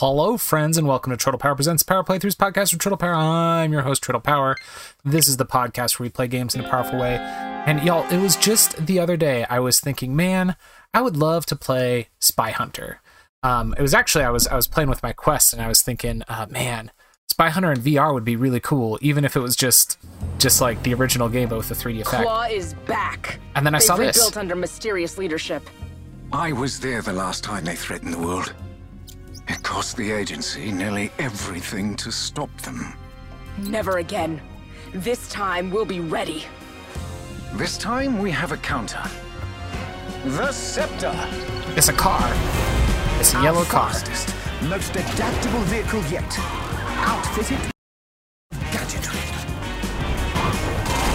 Hello, friends, and welcome to Turtle Power Presents Power Playthroughs Podcast with Turtle Power. I'm your host, Turtle Power. This is the podcast where we play games in a powerful way. And y'all, it was just the other day I was thinking, man, I would love to play Spy Hunter. It was actually I was playing with my Quest, and I was thinking, man, Spy Hunter in VR would be really cool, even if it was just like the original game but with the 3D effect. Claw is back. And then I saw this. They've rebuilt under mysterious leadership. I was there the last time they threatened the world. It cost the agency nearly everything to stop them. Never again. This time we'll be ready. This time we have a counter. The Scepter! It's a car. It's a yellow car. Fastest, most adaptable vehicle yet. Outfitted gadgetry.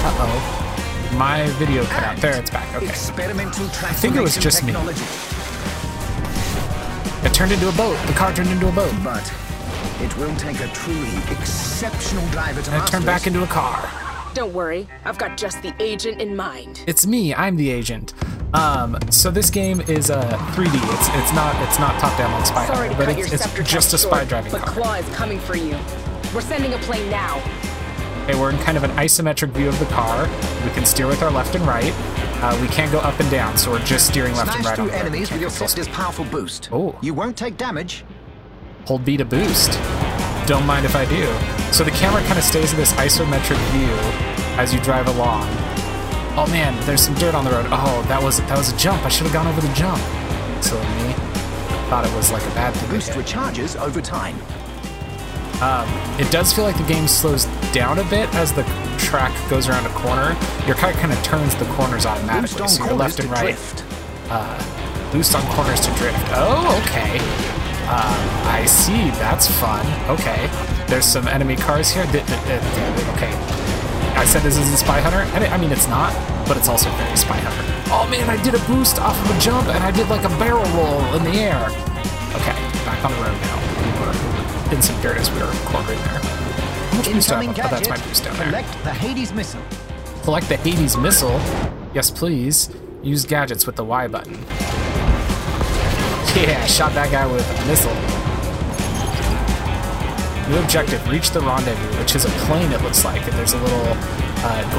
Uh-oh. My video cut out. There, it's back. Okay. Experimental transformation. I think it was just technology. Me. It turned into a boat. The car turned into a boat. But it will take a truly exceptional driver to master it. It turned back into a car. Don't worry. I've got just the agent in mind. It's me. I'm the agent. So this game is 3D. It's not top-down like Spy Hunter, but it's just a spy driving car. But Claw is coming for you. We're sending a plane now. Okay, we're in kind of an isometric view of the car. We can steer with our left and right. We can't go up and down, so we're just steering left and right. Smash through enemies with your sister's powerful boost. Oh. You won't take damage. Hold B to boost. Don't mind if I do. So the camera kind of stays in this isometric view as you drive along. Oh man, there's some dirt on the road. Oh, that was a jump. I should have gone over the jump. So me, thought it was like a bad thing. The boost recharges over time. It does feel like the game slows down a bit as the track goes around a corner. Your car kind of turns the corners automatically, so you're left and right. Boost on corners to drift. Oh, okay. I see. That's fun. Okay. There's some enemy cars here. Okay. I said this isn't Spy Hunter. I mean, it's not, but it's also very Spy Hunter. Oh, man, I did a boost off of a jump, and I did like a barrel roll in the air. Okay, back on the road now. In some dirt as we were cornering there. How much boost do I have? Oh, that's my boost down there. Collect the Hades missile. Collect the Hades missile? Yes, please. Use gadgets with the Y button. Yeah, shot that guy with a missile. New objective, reach the rendezvous, which is a plane, it looks like. And there's a little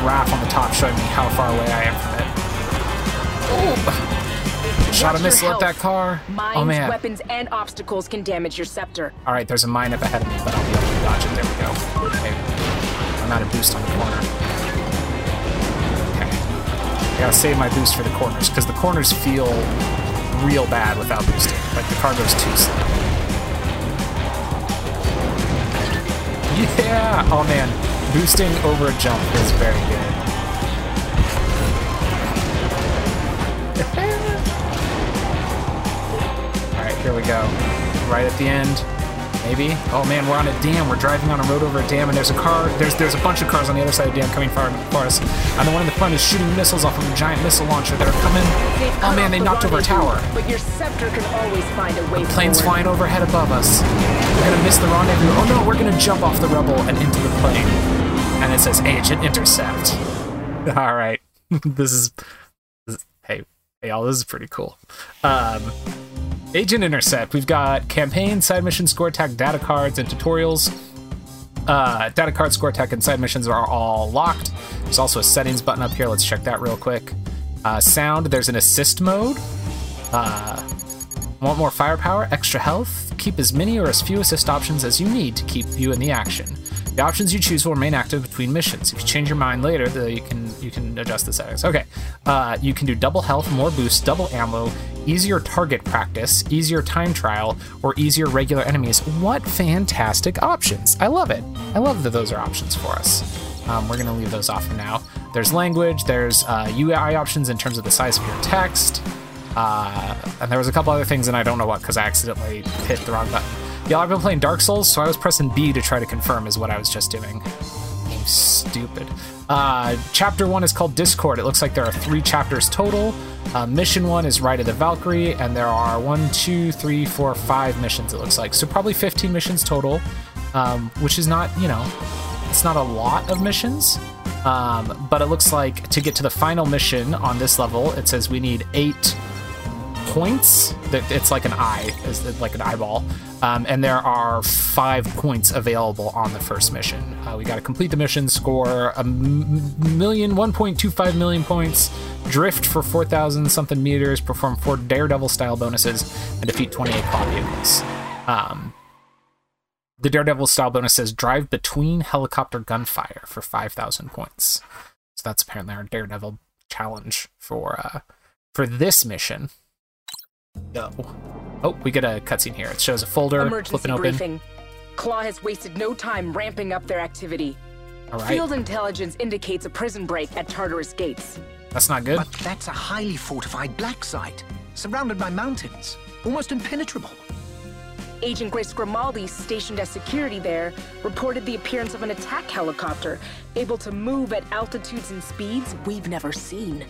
graph on the top showing me how far away I am from it. Oh! Shot a missile at that car. Mines, oh man. Weapons and obstacles can damage your scepter. All right, there's a mine up ahead of me, but I'll be able to dodge it. There we go. Okay. I'm out of boost on the corner. Okay. I gotta save my boost for the corners because the corners feel real bad without boosting. Like the car goes too slow. Yeah. Oh man, boosting over a jump is very good. Here we go. Right at the end. Maybe. Oh man, we're on a dam. We're driving on a road over a dam, and there's a car. There's a bunch of cars on the other side of the dam coming far for us. And the one in the front is shooting missiles off of a giant missile launcher. They're coming. Oh man, they knocked over a tower. But your scepter can always find a way forward. Plane's flying overhead above us. We're gonna miss the rendezvous. Oh no, we're gonna jump off the rubble and into the plane. And it says Agent Intercept. All right. This is hey y'all, this is pretty cool. Agent Intercept. We've got campaign, side mission, score tag, data cards, and tutorials. Data card, score tag, and side missions are all locked. There's also a settings button up here. Let's check that real quick. Sound. There's an assist mode. Want more firepower, extra health? Keep as many or as few assist options as you need to keep you in the action. The options you choose will remain active between missions. If you change your mind later, you can adjust the settings. Okay. You can do double health, more boosts, double ammo, easier target practice, easier time trial, or easier regular enemies. What fantastic options. I love it. I love that those are options for us. We're going to leave those off for now. There's language. There's UI options in terms of the size of your text. And there was a couple other things, and I don't know what, because I accidentally hit the wrong button. Y'all, I've been playing Dark Souls, so I was pressing B to try to confirm is what I was just doing. I'm stupid. Chapter 1 is called Discord. It looks like there are 3 chapters total. Mission 1 is Ride of the Valkyrie, and there are 5 missions, it looks like. So probably 15 missions total, which is not, it's not a lot of missions. But it looks like to get to the final mission on this level, it says we need 8... points. It's like an eye, is like an eyeball. And there are 5 points available on the first mission. We got to complete the mission, score 1.25 million points, drift for 4,000 something meters, perform 4 Daredevil style bonuses, and defeat 28 Claw vehicles. The Daredevil style bonus says drive between helicopter gunfire for 5,000 points. So that's apparently our Daredevil challenge for this mission. Go. Oh, we get a cutscene here. It shows a folder. Flipping briefing. Open. Claw has wasted no time ramping up their activity. All right. Field intelligence indicates a prison break at Tartarus Gates. That's not good. But that's a highly fortified black site, surrounded by mountains, almost impenetrable. Agent Grace Grimaldi, stationed as security there, reported the appearance of an attack helicopter, able to move at altitudes and speeds we've never seen.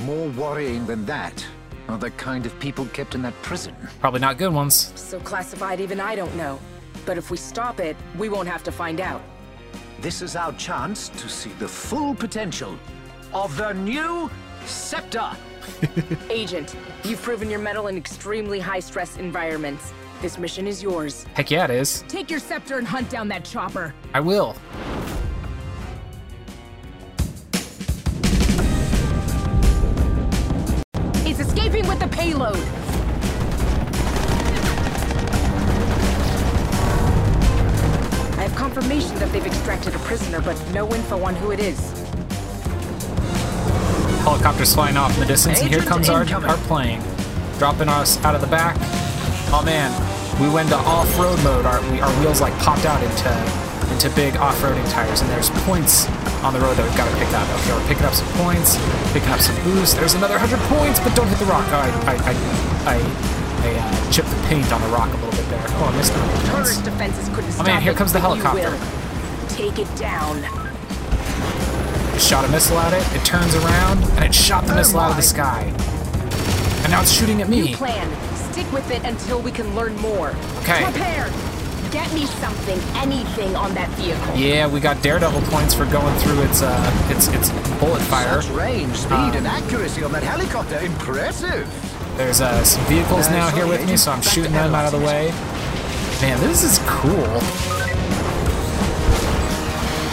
More worrying than that are the kind of people kept in that prison. Probably not good ones. So classified even I don't know. But if we stop it, we won't have to find out. This is our chance to see the full potential of the new Scepter. Agent, you've proven your mettle in extremely high-stress environments. This mission is yours. Heck yeah, it is. Take your scepter and hunt down that chopper. I will. It's escaping with the payload. I have confirmation that they've extracted a prisoner, but no info on who it is. Helicopter's flying off in the distance, and here comes our plane. Dropping us out of the back. Oh man, we went to off-road mode. Our wheels like popped out into big off-roading tires, and there's points on the road that we've got to pick up. Okay, we're picking up some points, picking up some boost. There's another 100 points, but don't hit the rock. Oh, I chipped the paint on the rock a little bit there. Oh, I missed the points. Oh man, here comes the helicopter. Take it down. It shot a missile at it. It turns around, and it shot the missile out of the sky. And now it's shooting at me. Stick with it until we can learn more. Okay. Prepared. Get me something, anything on that vehicle. Yeah, we got Daredevil points for going through its bullet fire. Such range, speed, and accuracy on that helicopter. Impressive. There's some vehicles now here with me, so I'm shooting them out of the way. Man, this is cool.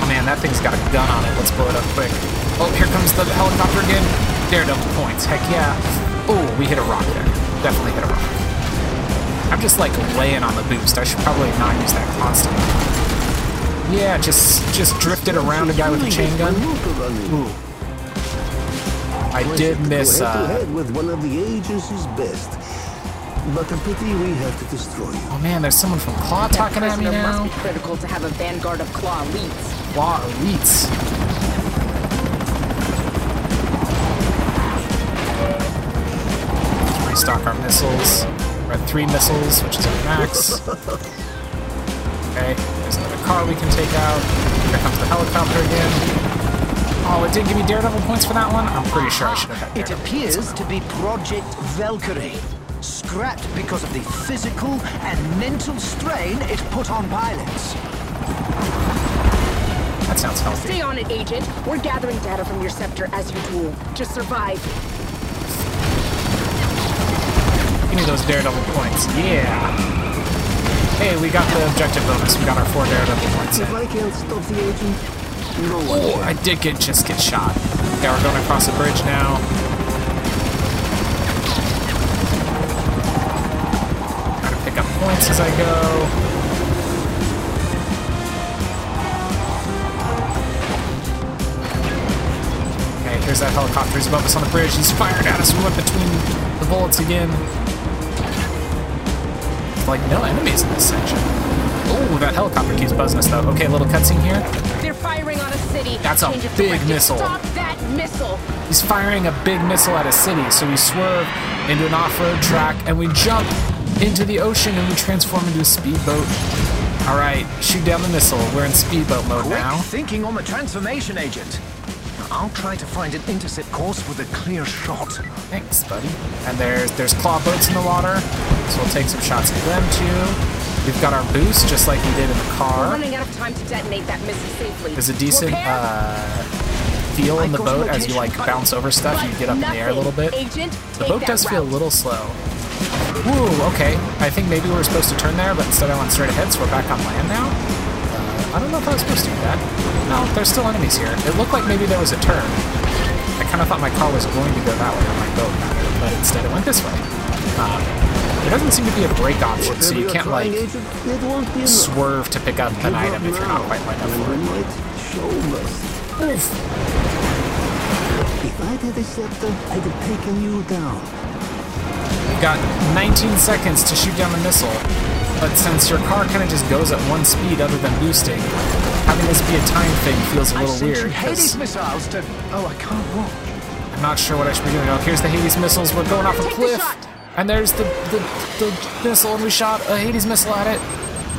Oh man, that thing's got a gun on it. Let's blow it up quick. Oh, here comes the helicopter again. Daredevil points. Heck yeah. Oh, we hit a rock there. Definitely hit a rock. I'm just like laying on the boost. I should probably not use that constantly. Yeah, just drifted around a guy with a chain gun. Ooh. I did miss. Head with one of the agency's best, but a pity we have to destroy you. Oh man, there's someone from Claw talking at me now. Must be critical to have a vanguard of Claw elites. Claw elites. Stock our missiles. We're at 3 missiles, which is our max. Okay, there's another car we can take out. Here comes the helicopter again. Oh, it did give me Daredevil points for that one? I'm pretty sure I should have had Daredevil. It appears to be Project Valkyrie, scrapped because of the physical and mental strain it put on pilots. That sounds healthy. Stay on it, Agent. We're gathering data from your scepter as you duel. Just survive. Give me those Daredevil points. Yeah. Hey, we got the objective bonus. We got our 4 Daredevil points. If I can't stop the agent, no one can. I did just get shot. Okay, we're going across the bridge now. Try to pick up points as I go. Okay, here's that helicopter. He's above us on the bridge. He's firing at us. We went between the bullets again. Like, no enemies in this section. Oh, that helicopter keeps buzzing us, though. Okay, a little cutscene here. They're firing on a city. That's a big missile. Stop that missile. He's firing a big missile at a city, so we swerve into an off-road track, and we jump into the ocean, and we transform into a speedboat. All right, shoot down the missile. We're in speedboat mode now. Quick thinking on the transformation, Agent. I'll try to find an intercept course with a clear shot. Thanks, buddy. And there's Claw boats in the water, so we'll take some shots at them, too. We've got our boost, just like we did in the car. We're running out of time to detonate that missile safely. There's a decent feel in the boat as you like bounce over stuff and you get up in the air a little bit. The boat does feel a little slow. Woo, okay. I think maybe we were supposed to turn there, but instead I went straight ahead, so we're back on land now. I don't know if I was supposed to do that. No, there's still enemies here. It looked like maybe there was a turn. I kind of thought my car was going to go that way on my boat, but instead it went this way. There doesn't seem to be a brake option, so you can't, like, swerve to pick up an item if you're not quite lined up for it. Oof. If I'd had a scepter, I'd have taken you down. You've got 19 seconds to shoot down the missile, but since your car kind of just goes at one speed other than boosting, having this be a time thing feels a little weird. Hades missiles to... Oh, I can't walk. I'm not sure what I should be doing. Oh, here's the Hades missiles. We're going off a cliff. And there's the missile, and we shot a Hades missile at it,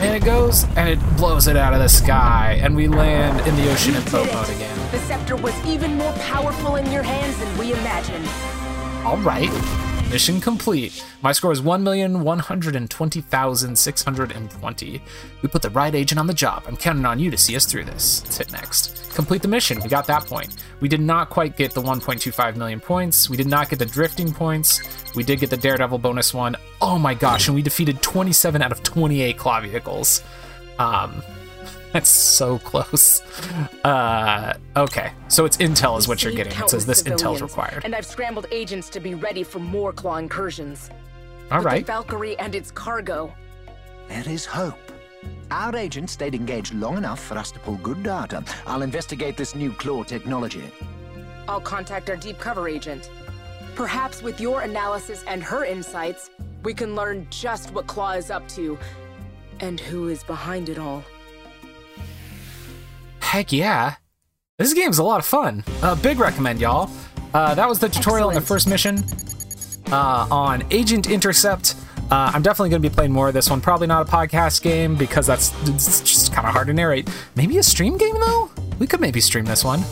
and it goes, and it blows it out of the sky, and we land in the ocean and boat again. The scepter was even more powerful in your hands than we imagined. All right, mission complete. My score is 1,120,620. We put the right agent on the job. I'm counting on you to see us through this. Let's hit next. Complete the mission. We got that point. We did not quite get the 1.25 million points. We did not get the drifting points. We did get the Daredevil bonus one. Oh my gosh, and we defeated 27 out of 28 Claw vehicles. That's so close. Okay, so it's intel is what you're getting. It says this intel is required. And I've scrambled agents to be ready for more Claw incursions. All right. The Valkyrie and its cargo. There is hope. Our agents stayed engaged long enough for us to pull good data. I'll investigate this new Claw technology. I'll contact our deep cover agent. Perhaps with your analysis and her insights, we can learn just what Claw is up to and who is behind it all. Heck yeah. This game's a lot of fun. Big recommend, y'all. That was the tutorial on the first mission on Agent Intercept. I'm definitely going to be playing more of this one. Probably not a podcast game because it's just kind of hard to narrate. Maybe a stream game, though? We could maybe stream this one.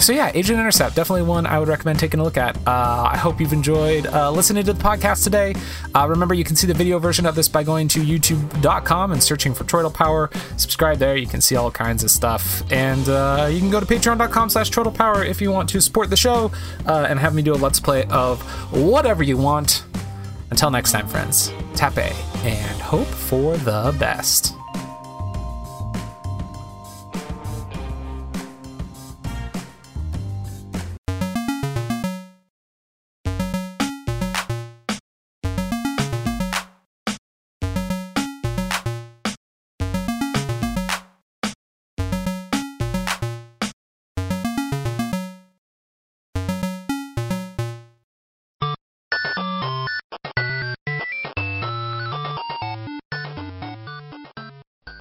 So yeah, Agent Intercept, definitely one I would recommend taking a look at. I hope you've enjoyed listening to the podcast today. Remember, you can see the video version of this by going to youtube.com and searching for Turtle Power. Subscribe there, you can see all kinds of stuff. And you can go to patreon.com/Turtle Power if you want to support the show and have me do a Let's Play of whatever you want. Until next time, friends, tape and hope for the best.